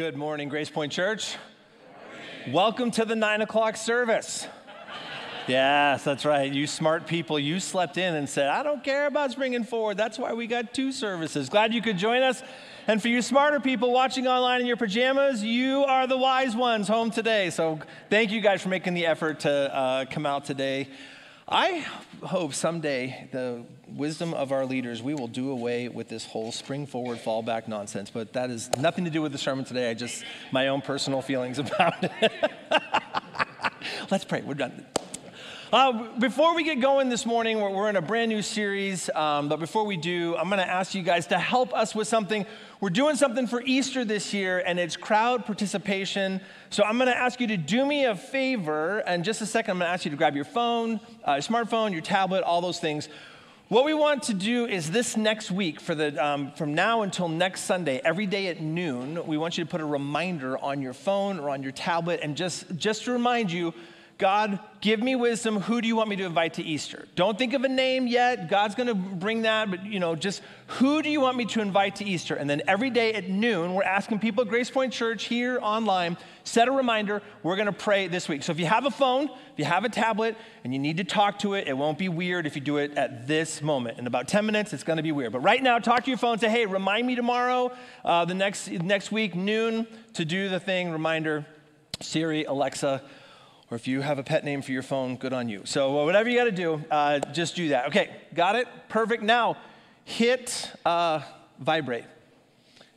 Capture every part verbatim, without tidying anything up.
Good morning, Grace Point Church. Welcome to the nine o'clock service. Yes, that's right. You smart people, you slept in and said, I don't care about springing forward. That's why we got two services. Glad you could join us. And for you smarter people watching online in your pajamas, you are the wise ones home today. So thank you guys for making the effort to uh, come out today. I hope someday the wisdom of our leaders, we will do away with this whole spring forward, fall back nonsense, but that is nothing to do with the sermon today. I just, my own personal feelings about it. Let's pray. We're done. Uh, before we get going this morning, we're, we're in a brand new series, um, but before we do, I'm going to ask you guys to help us with something. We're doing something for Easter this year, and it's crowd participation, so I'm going to ask you to do me a favor, and just a second, I'm going to ask you to grab your phone, uh, your smartphone, your tablet, all those things. What we want to do is this next week, for the um, from now until next Sunday, every day at noon, we want you to put a reminder on your phone or on your tablet, and just, just to remind you, God, give me wisdom. Who do you want me to invite to Easter? Don't think of a name yet. God's going to bring that. But, you know, just who do you want me to invite to Easter? And then every day at noon, we're asking people at Grace Point Church here online, set a reminder. We're going to pray this week. So if you have a phone, if you have a tablet, and you need to talk to it, it won't be weird if you do it at this moment. In about ten minutes, it's going to be weird. But right now, talk to your phone. Say, hey, remind me tomorrow, uh, the next, next week, noon, to do the thing. Reminder, Siri, Alexa. Or if you have a pet name for your phone, good on you. So whatever you got to do, uh, just do that. Okay, got it? Perfect. Now, hit uh, vibrate.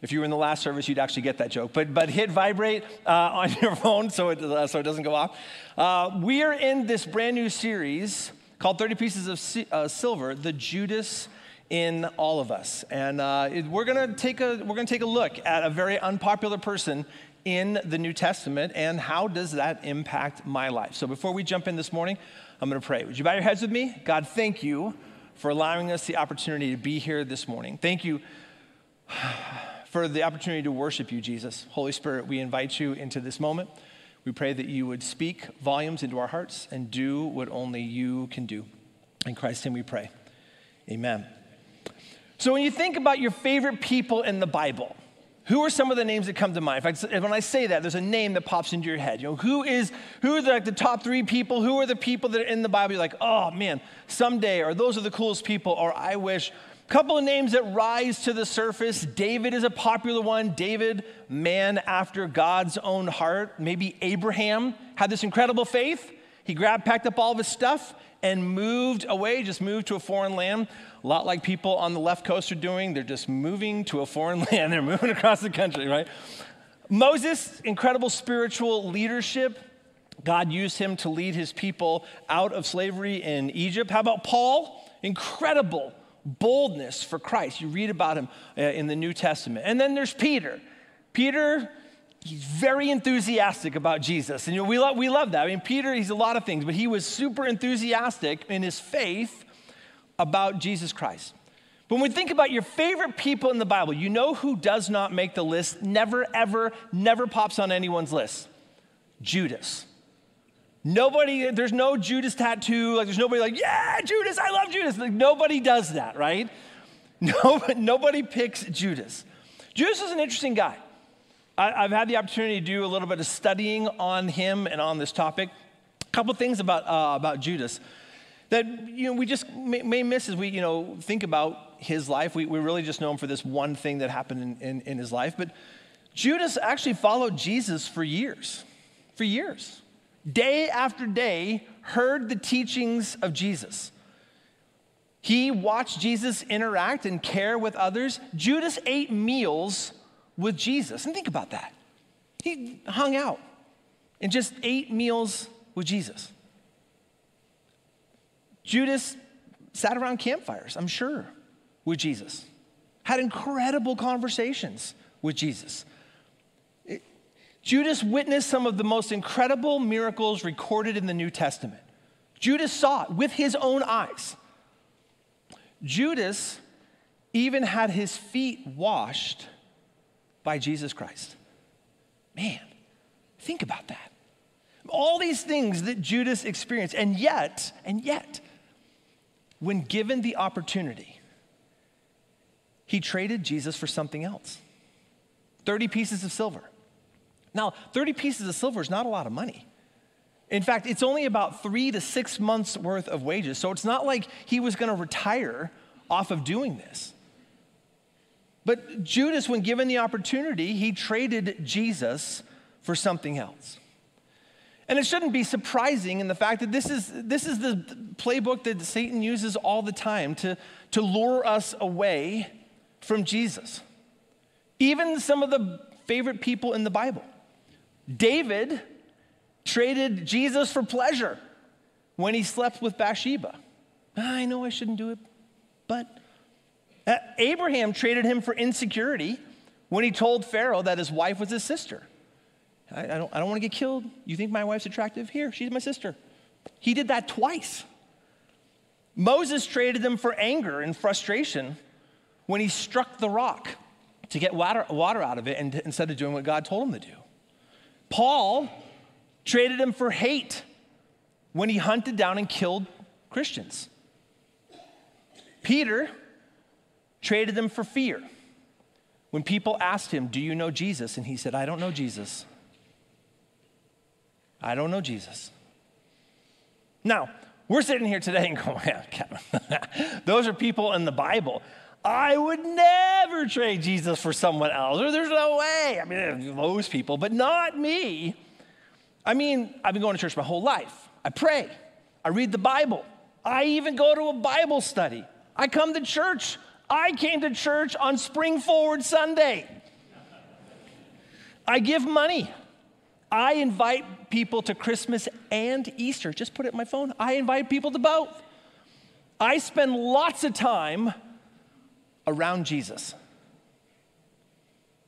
If you were in the last service, you'd actually get that joke. But but hit vibrate uh, on your phone so it, uh, so it doesn't go off. Uh, we are in this brand new series called thirty pieces of si- uh, silver, The Judas in All of Us. And uh, it, we're gonna take a we're gonna take a look at a very unpopular person in the New Testament, and how does that impact my life? So before we jump in this morning, I'm going to pray. Would you bow your heads with me? God, thank you for allowing us the opportunity to be here this morning. Thank you for the opportunity to worship you, Jesus. Holy Spirit, we invite you into this moment. We pray that you would speak volumes into our hearts and do what only you can do. In Christ's name we pray. Amen. So when you think about your favorite people in the Bible, who are some of the names that come to mind? In fact, when I say that, there's a name that pops into your head. You know, who is, who are the, like the top three people? Who are the people that are in the Bible? You're like, oh man, someday, or those are the coolest people, or I wish. A couple of names that rise to the surface. David is a popular one. David, man after God's own heart. Maybe Abraham had this incredible faith. He grabbed, packed up all of his stuff and moved away, just moved to a foreign land. A lot like people on the left coast are doing. They're just moving to a foreign land. They're moving across the country, right? Moses, incredible spiritual leadership. God used him to lead his people out of slavery in Egypt. How about Paul? Incredible boldness for Christ. You read about him in the New Testament. And then there's Peter. Peter, he's very enthusiastic about Jesus. And you know, we, lo- we love that. I mean, Peter, he's a lot of things, but he was super enthusiastic in his faith about Jesus Christ. But when we think about your favorite people in the Bible, you know who does not make the list, never, ever, never pops on anyone's list? Judas. Nobody, there's no Judas tattoo. Like, there's nobody like, yeah, Judas, I love Judas. Like, nobody does that, right? No, nobody picks Judas. Judas is an interesting guy. I, I've had the opportunity to do a little bit of studying on him and on this topic. A couple things about uh, about Judas that, you know, we just may, may miss as we, you know, think about his life. We, we really just know him for this one thing that happened in, in, in his life. But Judas actually followed Jesus for years, for years. Day after day, heard the teachings of Jesus. He watched Jesus interact and care with others. Judas ate meals with Jesus. And think about that. He hung out and just ate meals with Jesus. Judas sat around campfires, I'm sure, with Jesus. Had incredible conversations with Jesus. It, Judas witnessed some of the most incredible miracles recorded in the New Testament. Judas saw it with his own eyes. Judas even had his feet washed by Jesus Christ. Man, think about that. All these things that Judas experienced, and yet, and yet, when given the opportunity, he traded Jesus for something else. thirty pieces of silver. Now, thirty pieces of silver is not a lot of money. In fact, it's only about three to six months worth of wages. So it's not like he was going to retire off of doing this. But Judas, when given the opportunity, he traded Jesus for something else. And it shouldn't be surprising in the fact that this is, this is the playbook that Satan uses all the time to, to lure us away from Jesus. Even some of the favorite people in the Bible. David traded Jesus for pleasure when he slept with Bathsheba. I know I shouldn't do it, but... Abraham traded him for insecurity when he told Pharaoh that his wife was his sister. I don't, I don't want to get killed. You think my wife's attractive? Here, she's my sister. He did that twice. Moses traded them for anger and frustration when he struck the rock to get water, water out of it and, instead of doing what God told him to do. Paul traded him for hate when he hunted down and killed Christians. Peter traded them for fear when people asked him, do you know Jesus? And he said, I don't know Jesus. I don't know Jesus. Now, we're sitting here today and going, yeah, Kevin, those are people in the Bible. I would never trade Jesus for someone else. There's no way. I mean, those people, but not me. I mean, I've been going to church my whole life. I pray. I read the Bible. I even go to a Bible study. I come to church. I came to church on Spring Forward Sunday. I give money. I invite people to Christmas and Easter. Just put it in my phone. I invite people to both. I spend lots of time around Jesus.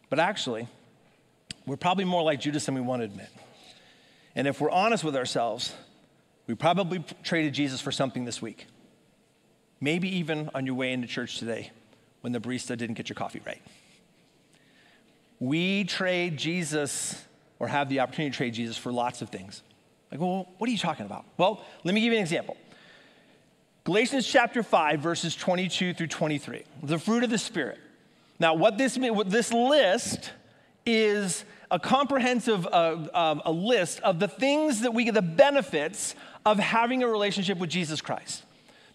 But actually, we're probably more like Judas than we want to admit. And if we're honest with ourselves, we probably traded Jesus for something this week. Maybe even on your way into church today when the barista didn't get your coffee right. We trade Jesus or have the opportunity to trade Jesus for lots of things. Like, well, what are you talking about? Well, let me give you an example. Galatians chapter five, verses twenty-two through twenty-three, the fruit of the Spirit. Now, what this, what this list is a comprehensive uh, um, a list of the things that we get, the benefits of having a relationship with Jesus Christ.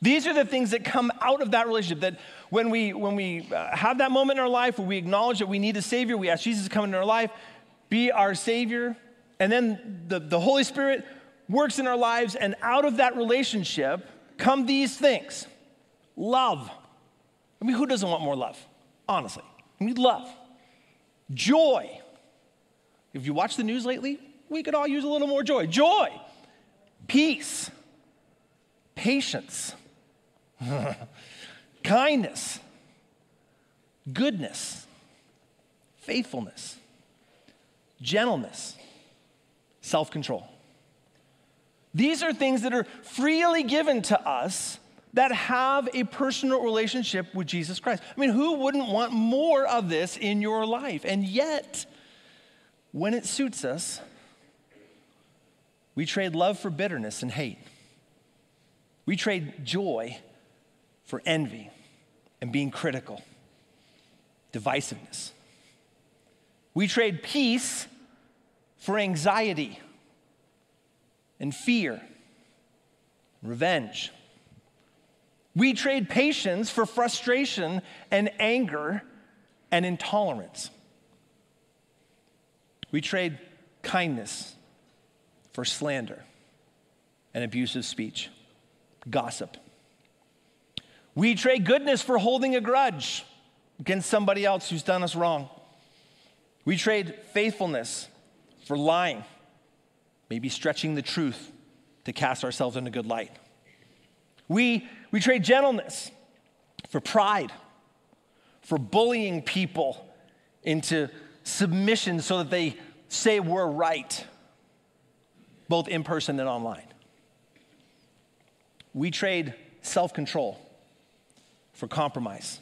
These are the things that come out of that relationship, that when we, when we uh, have that moment in our life where we acknowledge that we need a Savior, we ask Jesus to come into our life, be our Savior, and then the, the Holy Spirit works in our lives, and out of that relationship come these things. Love. I mean, who doesn't want more love? Honestly. I mean, love. Joy. If you watch the news lately, we could all use a little more joy. Joy. Peace. Patience. Kindness, goodness, faithfulness, gentleness, self-control. These are things that are freely given to us that have a personal relationship with Jesus Christ. I mean, who wouldn't want more of this in your life? And yet, when it suits us, we trade love for bitterness and hate. We trade joy for envy and being critical, divisiveness. We trade peace for anxiety and fear, revenge. We trade patience for frustration and anger and intolerance. We trade kindness for slander and abusive speech, gossip. We trade goodness for holding a grudge against somebody else who's done us wrong. We trade faithfulness for lying, maybe stretching the truth to cast ourselves in a good light. We, we trade gentleness for pride, for bullying people into submission so that they say we're right, both in person and online. We trade self-control for compromise,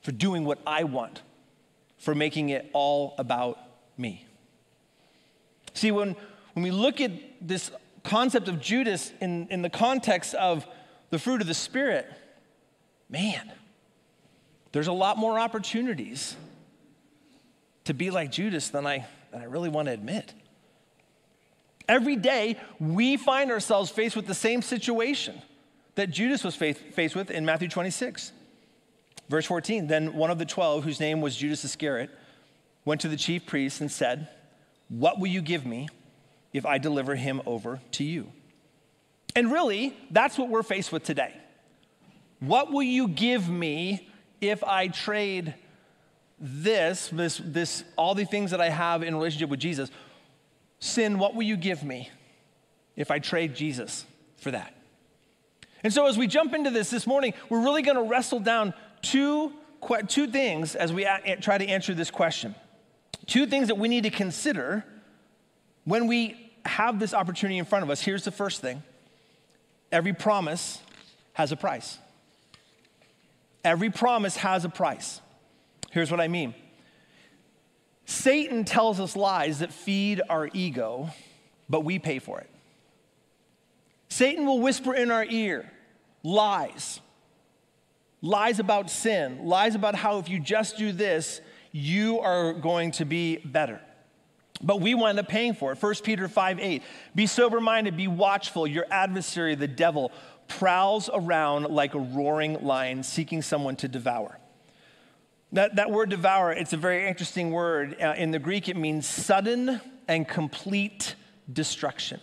for doing what I want, for making it all about me. See, when, when we look at this concept of Judas in, in the context of the fruit of the Spirit, man, there's a lot more opportunities to be like Judas than I, than I really want to admit. Every day, we find ourselves faced with the same situation that Judas was faced with in Matthew twenty-six. Verse fourteen, then one of the twelve, whose name was Judas Iscariot, went to the chief priests and said, "What will you give me if I deliver him over to you?" And really, that's what we're faced with today. What will you give me if I trade this, this, this, all the things that I have in relationship with Jesus? Sin, what will you give me if I trade Jesus for that? And so as we jump into this this morning, we're really going to wrestle down two, two things as we a- try to answer this question. Two things that we need to consider when we have this opportunity in front of us. Here's the first thing. Every promise has a price. Every promise has a price. Here's what I mean. Satan tells us lies that feed our ego, but we pay for it. Satan will whisper in our ear lies, lies about sin, lies about how if you just do this, you are going to be better. But we wind up paying for it. First Peter five eight, be sober-minded, be watchful. Your adversary, the devil, prowls around like a roaring lion seeking someone to devour. That, that word devour, it's a very interesting word. Uh, in the Greek, it means sudden and complete destruction.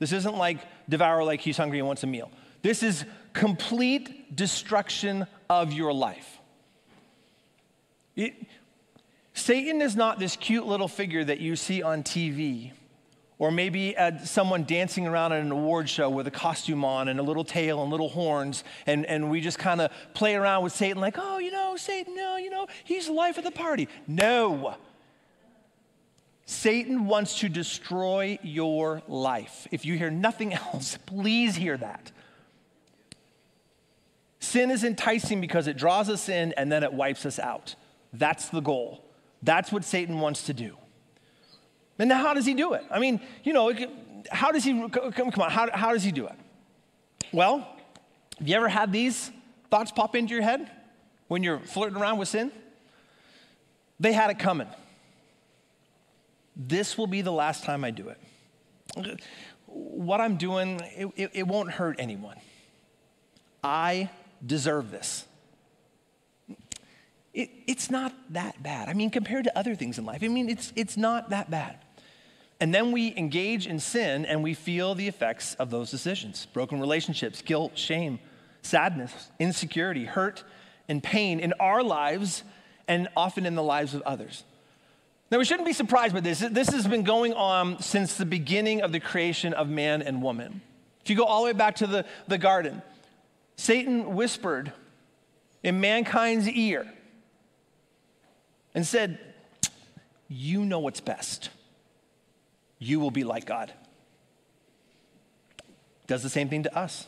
This isn't like devour like he's hungry and wants a meal. This is complete destruction of your life. It, Satan is not this cute little figure that you see on T V or maybe uh, someone dancing around at an award show with a costume on and a little tail and little horns, and, and we just kind of play around with Satan like, oh, you know, Satan, no, you know, he's the life of the party. No. Satan wants to destroy your life. If you hear nothing else, please hear that. Sin is enticing because it draws us in and then it wipes us out. That's the goal. That's what Satan wants to do. And now how does he do it? I mean, you know, how does he, come on, how, how does he do it? Well, have you ever had these thoughts pop into your head when you're flirting around with sin? They had it coming. This will be the last time I do it. What I'm doing, it, it, it won't hurt anyone. I deserve this. It, it's not that bad. I mean, compared to other things in life, I mean, it's, it's not that bad. And then we engage in sin and we feel the effects of those decisions. Broken relationships, guilt, shame, sadness, insecurity, hurt, and pain in our lives and often in the lives of others. Now, we shouldn't be surprised by this. This has been going on since the beginning of the creation of man and woman. If you go all the way back to the, the garden, Satan whispered in mankind's ear and said, you know what's best. You will be like God. Does the same thing to us.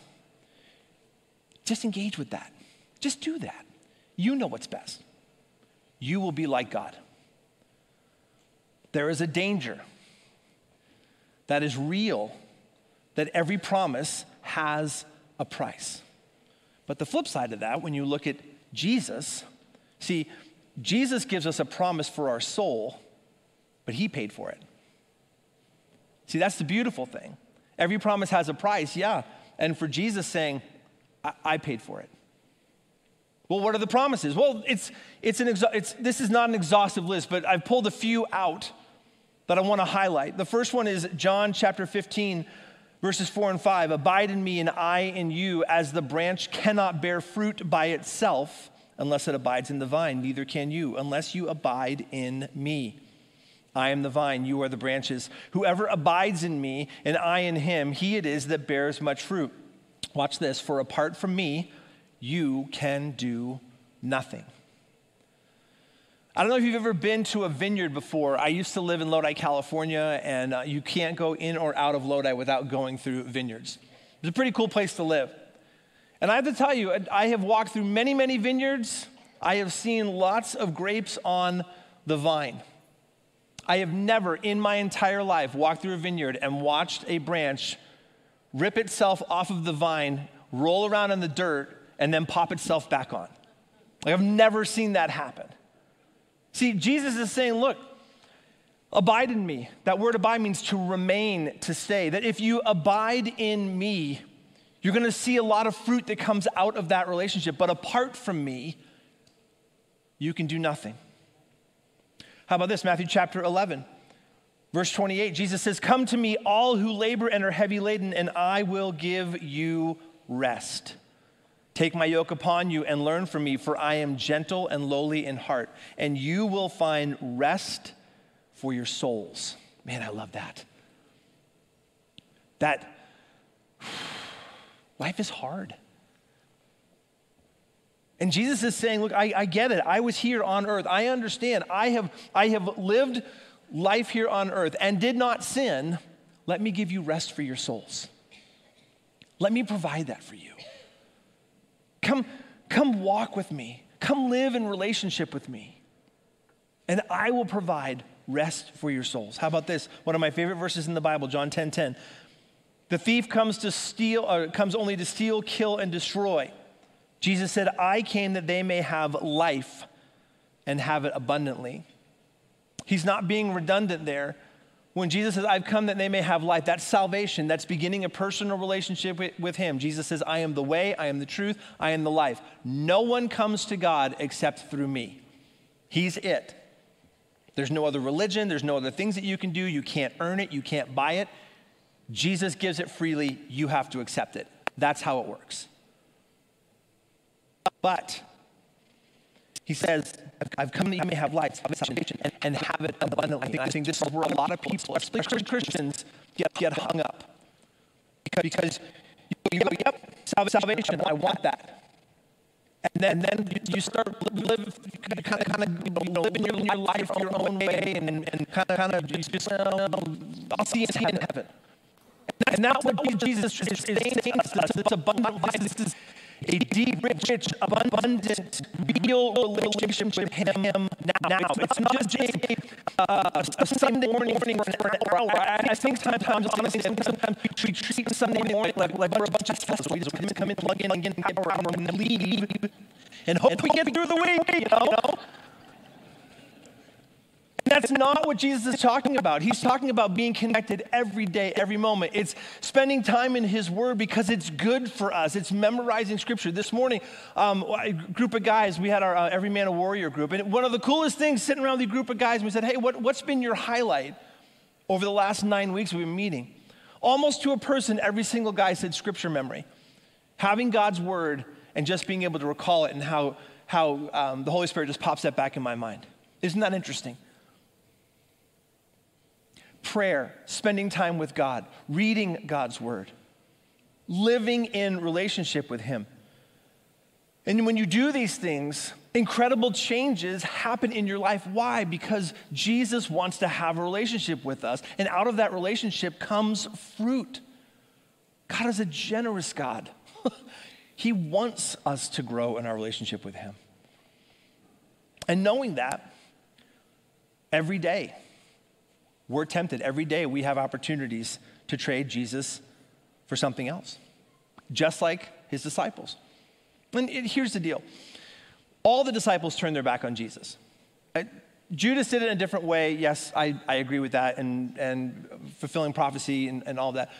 Just engage with that. Just do that. You know what's best. You will be like God. There is a danger that is real, that every promise has a price. But the flip side of that, when you look at Jesus, see, Jesus gives us a promise for our soul, but he paid for it. See, that's the beautiful thing. Every promise has a price, yeah. And for Jesus saying, I, I paid for it. Well, what are the promises? Well, it's it's an exa- it's this is not an exhaustive list, but I've pulled a few out that I want to highlight. The first one is John chapter fifteen, verses four and five. Abide in me and I in you, as the branch cannot bear fruit by itself unless it abides in the vine. Neither can you unless you abide in me. I am the vine, you are the branches. Whoever abides in me and I in him, he it is that bears much fruit. Watch this. For apart from me, you can do nothing. I don't know if you've ever been to a vineyard before. I used to live in Lodi, California, and uh, you can't go in or out of Lodi without going through vineyards. It's a pretty cool place to live. And I have to tell you, I have walked through many, many vineyards. I have seen lots of grapes on the vine. I have never in my entire life walked through a vineyard and watched a branch rip itself off of the vine, roll around in the dirt, and then pop itself back on. Like, I've never seen that happen. See, Jesus is saying, look, Abide in me. That word abide means to remain, to stay. That if you abide in me, you're going to see a lot of fruit that comes out of that relationship. But apart from me, you can do nothing. How about this? Matthew chapter eleven, verse twenty-eight. Jesus says, come to me, all who labor and are heavy laden, and I will give you rest. Take my yoke upon you and learn from me, for I am gentle and lowly in heart, and you will find rest for your souls. Man, I love that. That life is hard. And Jesus is saying, look, I, I get it. I was here on earth. I understand. I have, I have lived life here on earth and did not sin. Let me give you rest for your souls. Let me provide that for you. Come, come walk with me. Come live in relationship with me. And I will provide rest for your souls. How about this? One of my favorite verses in the Bible, John ten ten. The thief comes to steal, or comes only to steal, kill, and destroy. Jesus said, I came that they may have life and have it abundantly. He's not being redundant there. When Jesus says, I've come that they may have life, that's salvation. That's beginning a personal relationship with him. Jesus says, I am the way, I am the truth, I am the life. No one comes to God except through me. He's it. There's no other religion. There's no other things that you can do. You can't earn it. You can't buy it. Jesus gives it freely. You have to accept it. That's how it works. But he says, I've come that you may have life, salvation, and, and have it abundantly. And I think this is where a lot of people, especially Christians, get, get hung up. Because, because you go, yep, salvation, I want that. And then, and then you start living, kind of, kind of, you know, living your life your own way, and, and kind of, kind of, just, uh, I'll see it in heaven. And that's what Jesus is saying to us. It's abundant life. This is a deep, rich, rich, abundant, real relationship with him now. now. It's not just a, uh, a Sunday morning for an hour. I think sometimes, honestly, sometimes we treat Sunday morning like, like we're a bunch of specials. We just come in, come in, plug in, plug in, hour, hour, and then leave, and hope we get through the week, you know? That's not what Jesus is talking about. He's talking about being connected every day, every moment. It's spending time in his word because it's good for us. It's memorizing scripture. This morning, um, a group of guys, we had our uh, Every Man a Warrior group. And one of the coolest things, sitting around the group of guys, we said, hey, what, what's been your highlight over the last nine weeks we've been meeting? Almost to a person, every single guy said scripture memory. Having God's word and just being able to recall it, and how, how um, the Holy Spirit just pops that back in my mind. Isn't that interesting? Prayer, spending time with God, reading God's word, living in relationship with him. And when you do these things, incredible changes happen in your life. Why? Because Jesus wants to have a relationship with us. And out of that relationship comes fruit. God is a generous God. He wants us to grow in our relationship with him. And knowing that, every day, we're tempted. Every day we have opportunities to trade Jesus for something else, just like his disciples. And it, here's the deal. All the disciples turned their back on Jesus. I, Judas did it in a different way. Yes, I, I agree with that, and, and fulfilling prophecy and, and all that.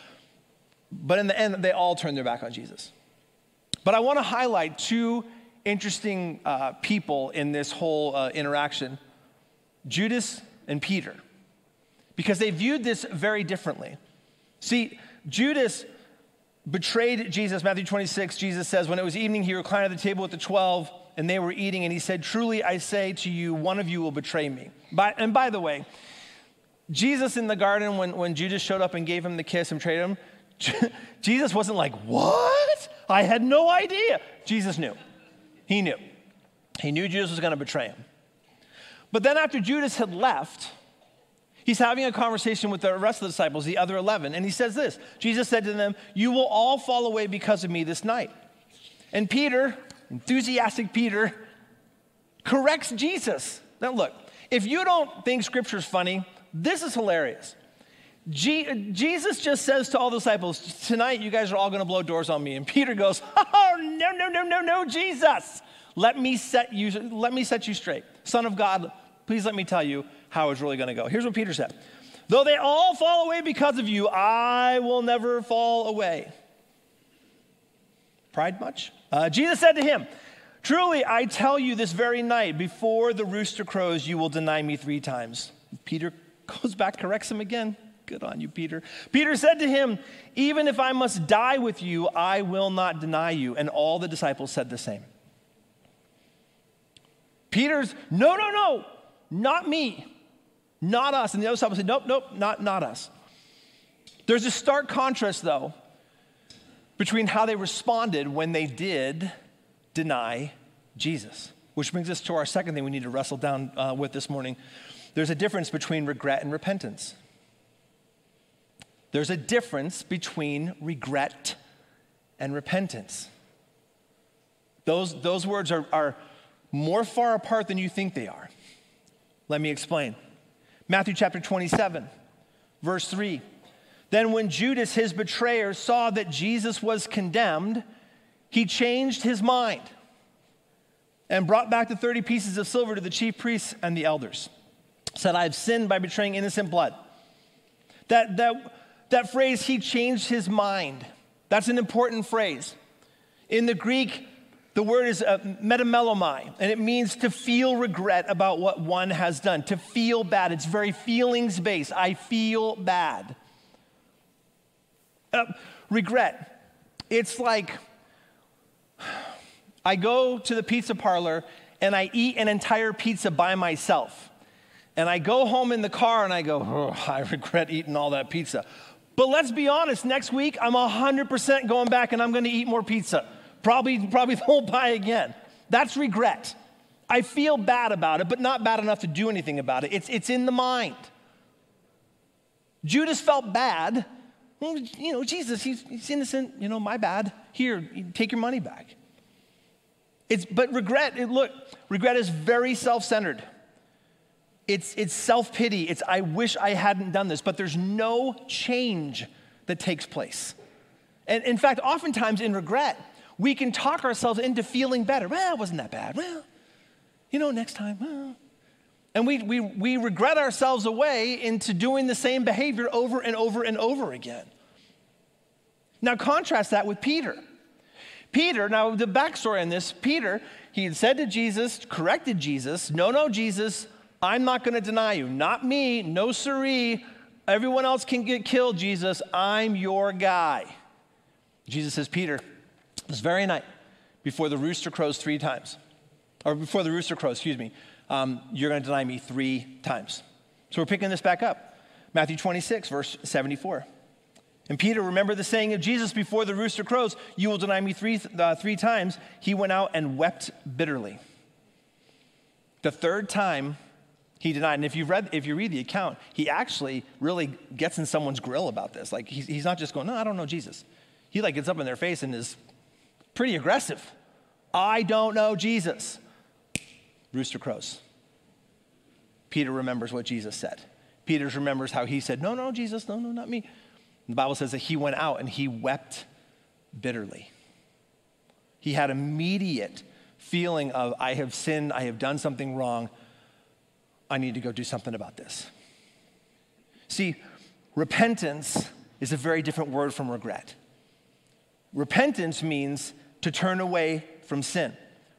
But in the end, they all turned their back on Jesus. But I want to highlight two interesting uh, people in this whole uh, interaction, Judas and Peter. Because they viewed this very differently. See, Judas betrayed Jesus. Matthew twenty-six, Jesus says, when it was evening, he reclined at the table with the twelve, and they were eating, and he said, truly I say to you, one of you will betray me. By, and by the way, Jesus in the garden, when, when Judas showed up and gave him the kiss and betrayed him, Jesus wasn't like, what? I had no idea. Jesus knew. He knew. He knew Judas was going to betray him. But then after Judas had left, he's having a conversation with the rest of the disciples, the other eleven, and he says this. Jesus said to them, you will all fall away because of me this night. And Peter, enthusiastic Peter, corrects Jesus. Now look, if you don't think scripture's funny, this is hilarious. Je- Jesus just says to all the disciples, tonight you guys are all going to blow doors on me. And Peter goes, oh, no, no, no, no, no, Jesus. Let me set you, let me set you straight. Son of God, please let me tell you, how it's really going to go. Here's what Peter said. Though they all fall away because of you, I will never fall away. Pride much? Uh, Jesus said to him, truly, I tell you this very night, before the rooster crows, you will deny me three times. Peter goes back, corrects him again. Good on you, Peter. Peter said to him, even if I must die with you, I will not deny you. And all the disciples said the same. Peter's, no, no, no, not me, not us. And the other disciples said, nope, nope, not, not us. There's a stark contrast, though, between how they responded when they did deny Jesus, which brings us to our second thing we need to wrestle down uh, with this morning. There's a difference between regret and repentance. There's a difference between regret and repentance. Those, those words are, are more far apart than you think they are. Let me explain. Matthew chapter twenty-seven, verse three. Then when Judas, his betrayer, saw that Jesus was condemned, he changed his mind and brought back the thirty pieces of silver to the chief priests and the elders. Said, I have sinned by betraying innocent blood. That, that, that phrase, he changed his mind, that's an important phrase. In the Greek, the word is uh, metamelomai, and it means to feel regret about what one has done, to feel bad. It's very feelings-based. I feel bad. Uh, regret. It's like I go to the pizza parlor and I eat an entire pizza by myself. And I go home in the car and I go, oh, I regret eating all that pizza. But let's be honest, next week I'm one hundred percent going back and I'm going to eat more pizza. Probably, probably the whole pie again. That's regret. I feel bad about it, but not bad enough to do anything about it. It's, it's in the mind. Judas felt bad. You know, Jesus, he's, he's innocent. You know, my bad. Here, take your money back. It's, but regret, it, look, regret is very self-centered. It's, it's self-pity. It's, I wish I hadn't done this. But there's no change that takes place. And in fact, oftentimes in regret, we can talk ourselves into feeling better. Well, it wasn't that bad. Well, you know, next time. Well. And we, we, we regret ourselves away into doing the same behavior over and over and over again. Now, contrast that with Peter. Peter, now the backstory on this, Peter, he had said to Jesus, corrected Jesus, no, no, Jesus, I'm not going to deny you. Not me. No, siree. Everyone else can get killed, Jesus. I'm your guy. Jesus says, Peter, this very night, before the rooster crows three times, or before the rooster crows, excuse me, um, you're going to deny me three times. So we're picking this back up. Matthew twenty-six, verse seventy-four. And Peter, remember the saying of Jesus, before the rooster crows, you will deny me three, uh, three times. He went out and wept bitterly. The third time, he denied. And if you read, if you read the account, he actually really gets in someone's grill about this. Like, he's, he's not just going, no, I don't know Jesus. He, like, gets up in their face and is pretty aggressive. I don't know Jesus. Rooster crows. Peter remembers what Jesus said. Peter remembers how he said, no, no, Jesus, no, no, not me. And the Bible says that he went out and he wept bitterly. He had immediate feeling of, I have sinned, I have done something wrong, I need to go do something about this. See, repentance is a very different word from regret. Repentance means to turn away from sin.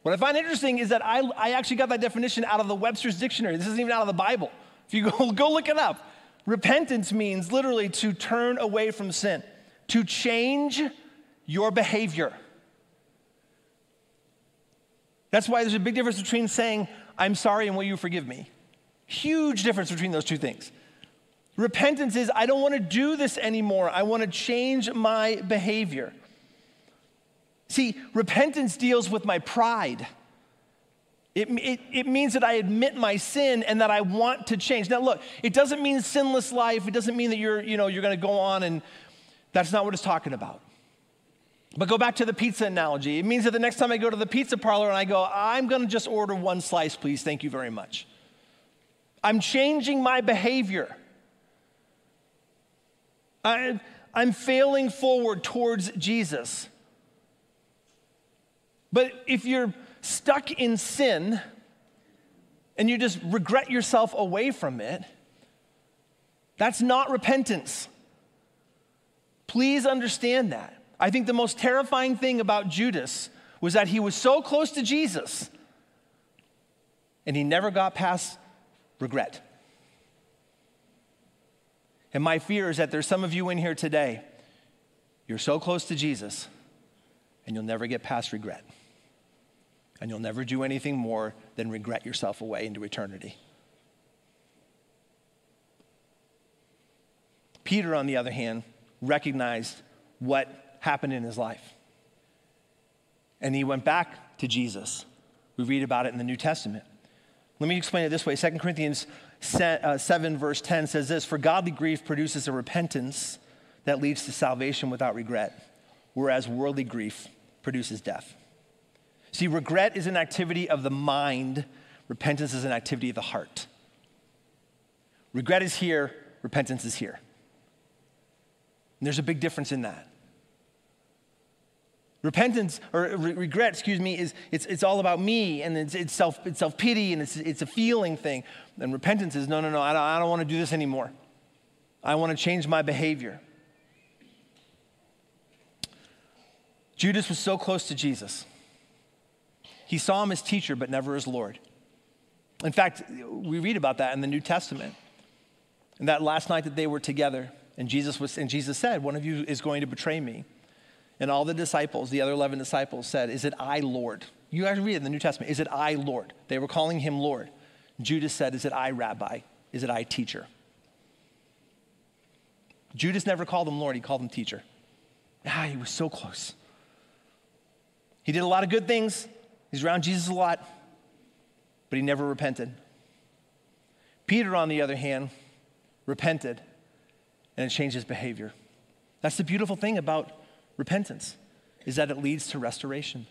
What I find interesting is that I, I actually got that definition out of the Webster's Dictionary. This isn't even out of the Bible. If you go, go look it up. Repentance means literally to turn away from sin, to change your behavior. That's why there's a big difference between saying, I'm sorry and will you forgive me? Huge difference between those two things. Repentance is, I don't want to do this anymore. I want to change my behavior. See, repentance deals with my pride. It, it, it means that I admit my sin and that I want to change. Now look, it doesn't mean sinless life. It doesn't mean that you're, you know, you're going to go on, and that's not what it's talking about. But go back to the pizza analogy. It means that the next time I go to the pizza parlor and I go, I'm going to just order one slice, please. Thank you very much. I'm changing my behavior. I, I'm failing forward towards Jesus. But if you're stuck in sin and you just regret yourself away from it, that's not repentance. Please understand that. I think the most terrifying thing about Judas was that he was so close to Jesus and he never got past regret. And my fear is that there's some of you in here today, you're so close to Jesus and you'll never get past regret. And you'll never do anything more than regret yourself away into eternity. Peter, on the other hand, recognized what happened in his life. And he went back to Jesus. We read about it in the New Testament. Let me explain it this way. Second Corinthians seven verse ten says this, "For godly grief produces a repentance that leads to salvation without regret, whereas worldly grief produces death." See, regret is an activity of the mind. Repentance is an activity of the heart. Regret is here. Repentance is here. And there's a big difference in that. Repentance, or re- regret, excuse me, is it's, it's all about me, and it's, it's, self, it's self-pity, and it's, it's a feeling thing. And repentance is, no, no, no, I don't, I don't want to do this anymore. I want to change my behavior. Judas was so close to Jesus. He saw him as teacher, but never as Lord. In fact, we read about that in the New Testament. And that last night that they were together, and Jesus was, and Jesus said, "One of you is going to betray me." And all the disciples, the other eleven disciples, said, "Is it I, Lord?" You guys read it in the New Testament. "Is it I, Lord?" They were calling him Lord. Judas said, "Is it I, Rabbi? Is it I, teacher?" Judas never called him Lord. He called him teacher. Ah, he was so close. He did a lot of good things. He's around Jesus a lot, but he never repented. Peter, on the other hand, repented, and it changed his behavior. That's the beautiful thing about repentance, is that it leads to restoration.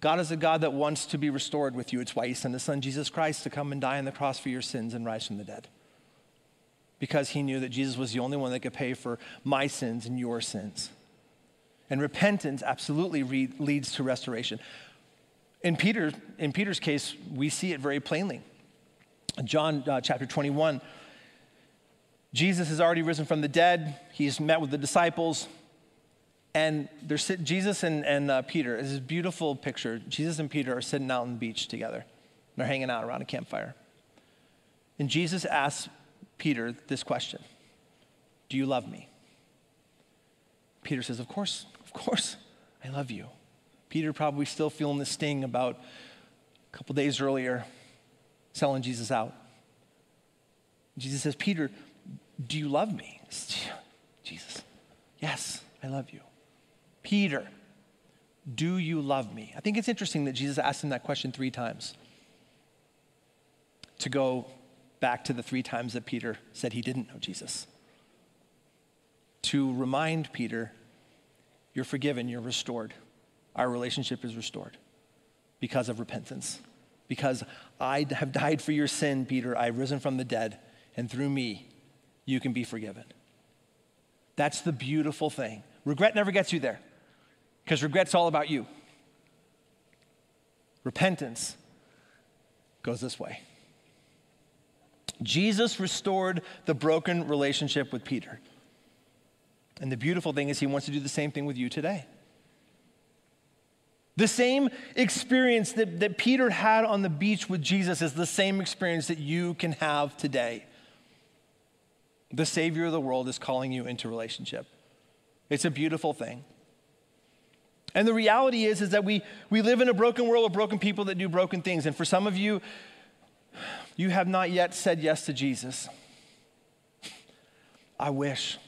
God is a God that wants to be restored with you. It's why he sent his son, Jesus Christ, to come and die on the cross for your sins and rise from the dead. Because he knew that Jesus was the only one that could pay for my sins and your sins. And repentance absolutely re- leads to restoration. In Peter, in Peter's case, we see it very plainly. In John uh, chapter twenty-one, Jesus has already risen from the dead. He's met with the disciples. And they're sit- Jesus and, and uh, Peter, it's this beautiful picture. Jesus and Peter are sitting out on the beach together. They're hanging out around a campfire. And Jesus asks Peter this question, "Do you love me?" Peter says, "Of course, of course, I love you." Peter probably still feeling the sting about a couple days earlier selling Jesus out. Jesus says, "Peter, do you love me?" Jesus, "Yes, I love you." "Peter, do you love me?" I think it's interesting that Jesus asked him that question three times, to go back to the three times that Peter said he didn't know Jesus. To remind Peter, you're forgiven, you're restored. Our relationship is restored because of repentance. Because I have died for your sin, Peter, I've risen from the dead, and through me, you can be forgiven. That's the beautiful thing. Regret never gets you there, because regret's all about you. Repentance goes this way. Jesus restored the broken relationship with Peter. And the beautiful thing is he wants to do the same thing with you today. The same experience that, that Peter had on the beach with Jesus is the same experience that you can have today. The Savior of the world is calling you into relationship. It's a beautiful thing. And the reality is, is that we, we live in a broken world of broken people that do broken things. And for some of you, you have not yet said yes to Jesus. I wish.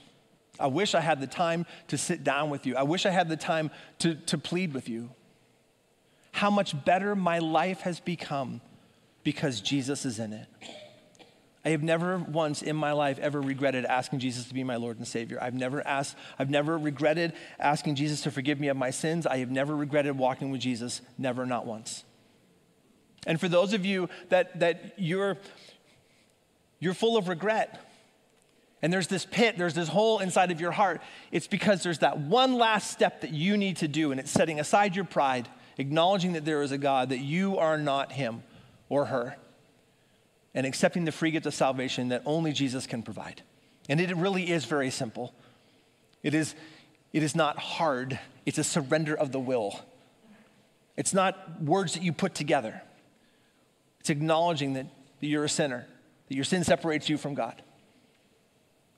I wish I had the time to sit down with you. I wish I had the time to, to plead with you. How much better my life has become because Jesus is in it. I have never once in my life ever regretted asking Jesus to be my Lord and Savior. I've never asked, I've never regretted asking Jesus to forgive me of my sins. I have never regretted walking with Jesus, never, not once. And for those of you that that you're you're full of regret, and there's this pit, there's this hole inside of your heart, it's because there's that one last step that you need to do, and it's setting aside your pride acknowledging that there is a God, that you are not him or her, and accepting the free gift of salvation that only Jesus can provide. And it really is very simple. It is, it is not hard. It's a surrender of the will. It's not words that you put together. It's acknowledging that you're a sinner, that your sin separates you from God.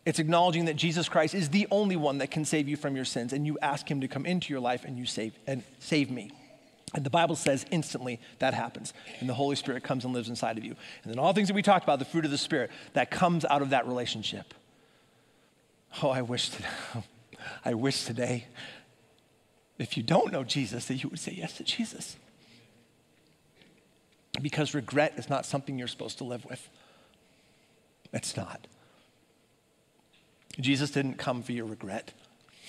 It's acknowledging that Jesus Christ is the only one that can save you from your sins, and you ask him to come into your life and you save and save me. And the Bible says instantly that happens, and the Holy Spirit comes and lives inside of you. And then all the things that we talked about, the fruit of the Spirit, that comes out of that relationship. Oh, I wish today, I wish today, if you don't know Jesus, that you would say yes to Jesus. Because regret is not something you're supposed to live with. It's not. Jesus didn't come for your regret.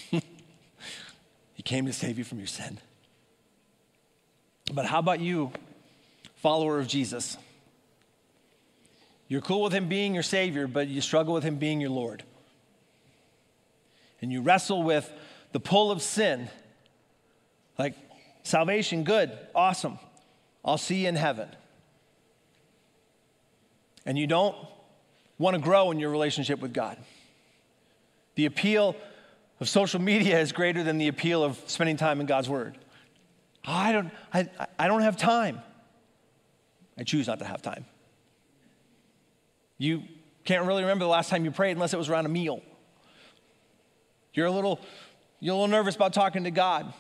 He came to save you from your sin. But how about you, follower of Jesus? You're cool with him being your Savior, but you struggle with him being your Lord. And you wrestle with the pull of sin. Like, salvation, good, awesome. I'll see you in heaven. And you don't want to grow in your relationship with God. The appeal of social media is greater than the appeal of spending time in God's Word. I don't, I, I don't have time. I choose not to have time. You can't really remember the last time you prayed unless it was around a meal. You're a little, you're a little nervous about talking to God.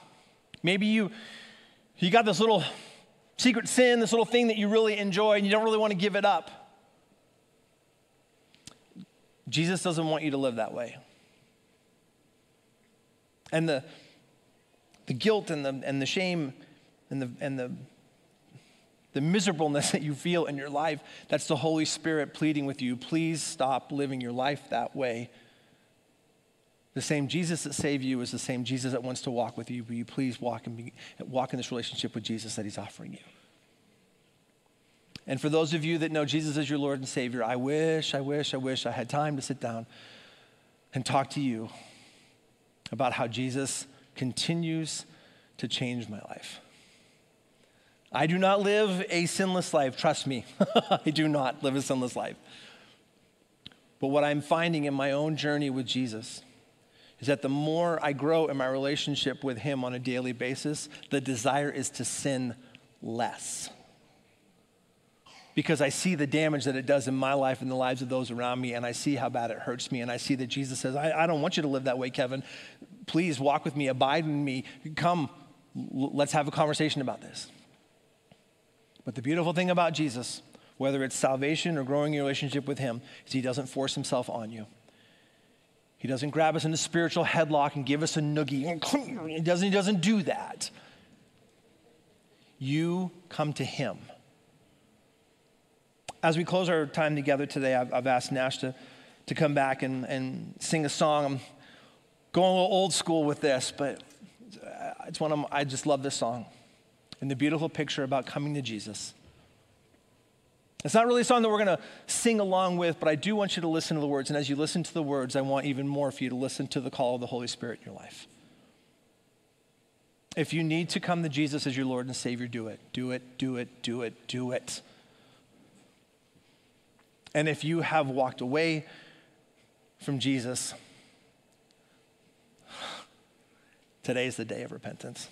Maybe you, you got this little secret sin, this little thing that you really enjoy, and you don't really want to give it up. Jesus doesn't want you to live that way. And the, the guilt and the, and the shame and the, and the, the miserableness that you feel in your life, that's the Holy Spirit pleading with you, please stop living your life that way. The same Jesus that saved you is the same Jesus that wants to walk with you. Will you please walk and be, walk in this relationship with Jesus that he's offering you? And for those of you that know Jesus as your Lord and Savior, I wish, I wish, I wish I had time to sit down and talk to you about how Jesus continues to change my life. I do not live a sinless life, trust me. I do not live a sinless life. But what I'm finding in my own journey with Jesus is that the more I grow in my relationship with him on a daily basis, the desire is to sin less. Because I see the damage that it does in my life and the lives of those around me, and I see how bad it hurts me, and I see that Jesus says, I, I don't want you to live that way, Kevin. Please walk with me, abide in me. Come, let's have a conversation about this. But the beautiful thing about Jesus, whether it's salvation or growing your relationship with him, is he doesn't force himself on you. He doesn't grab us in a spiritual headlock and give us a noogie. He doesn't, he doesn't do that. You come to him. As we close our time together today, I've, I've asked Nash to, to come back and, and sing a song. I'm going a little old school with this, but it's one of my, I just love this song and the beautiful picture about coming to Jesus. It's not really a song that we're going to sing along with, but I do want you to listen to the words. And as you listen to the words, I want even more for you to listen to the call of the Holy Spirit in your life. If you need to come to Jesus as your Lord and Savior, do it. Do it, do it, do it, do it. And if you have walked away from Jesus, today's the day of repentance.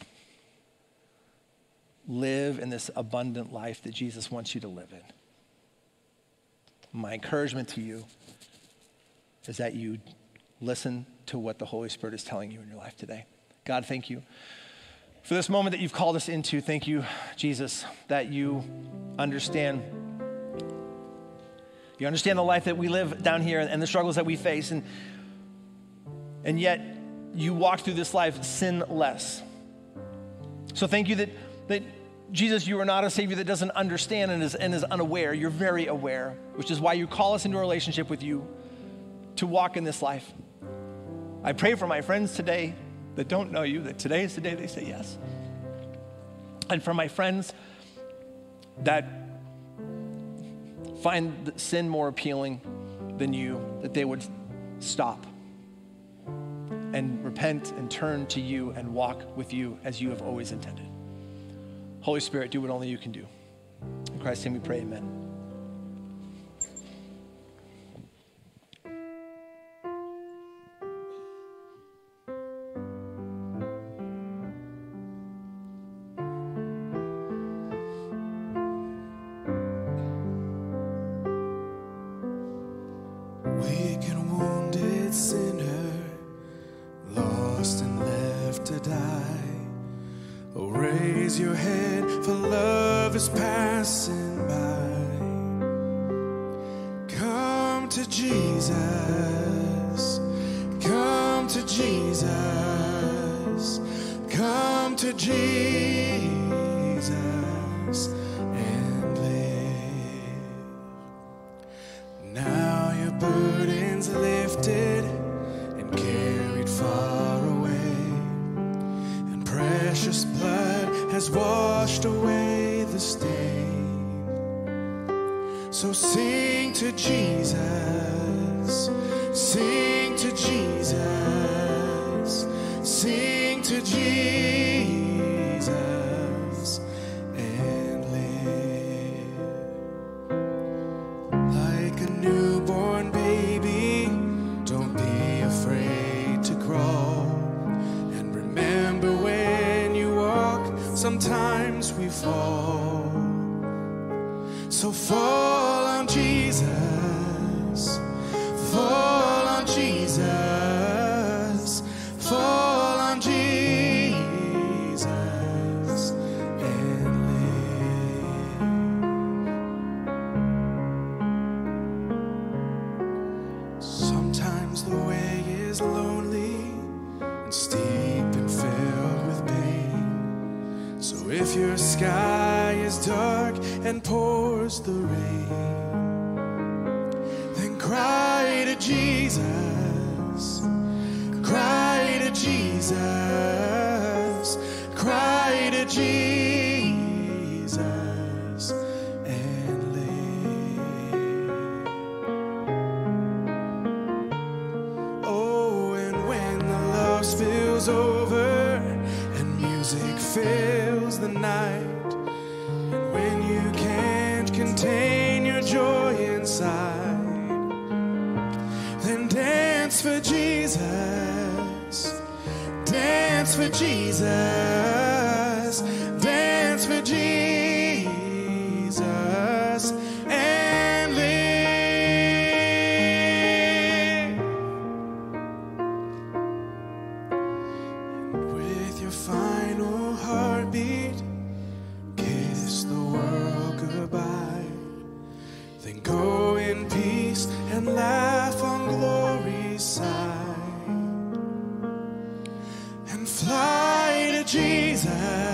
Live in this abundant life that Jesus wants you to live in. My encouragement to you is that you listen to what the Holy Spirit is telling you in your life today. God, thank you for this moment that you've called us into. Thank you, Jesus, that you understand You understand the life that we live down here and the struggles that we face. And, and yet you walk through this life sinless. So thank you that, that Jesus, you are not a Savior that doesn't understand and is, and is unaware. You're very aware, which is why you call us into a relationship with you to walk in this life. I pray for my friends today that don't know you, that today is the day they say yes. And for my friends that find sin more appealing than you, that they would stop and repent and turn to you and walk with you as you have always intended. Holy Spirit, do what only you can do. In Christ's name we pray, amen. Fly to Jesus.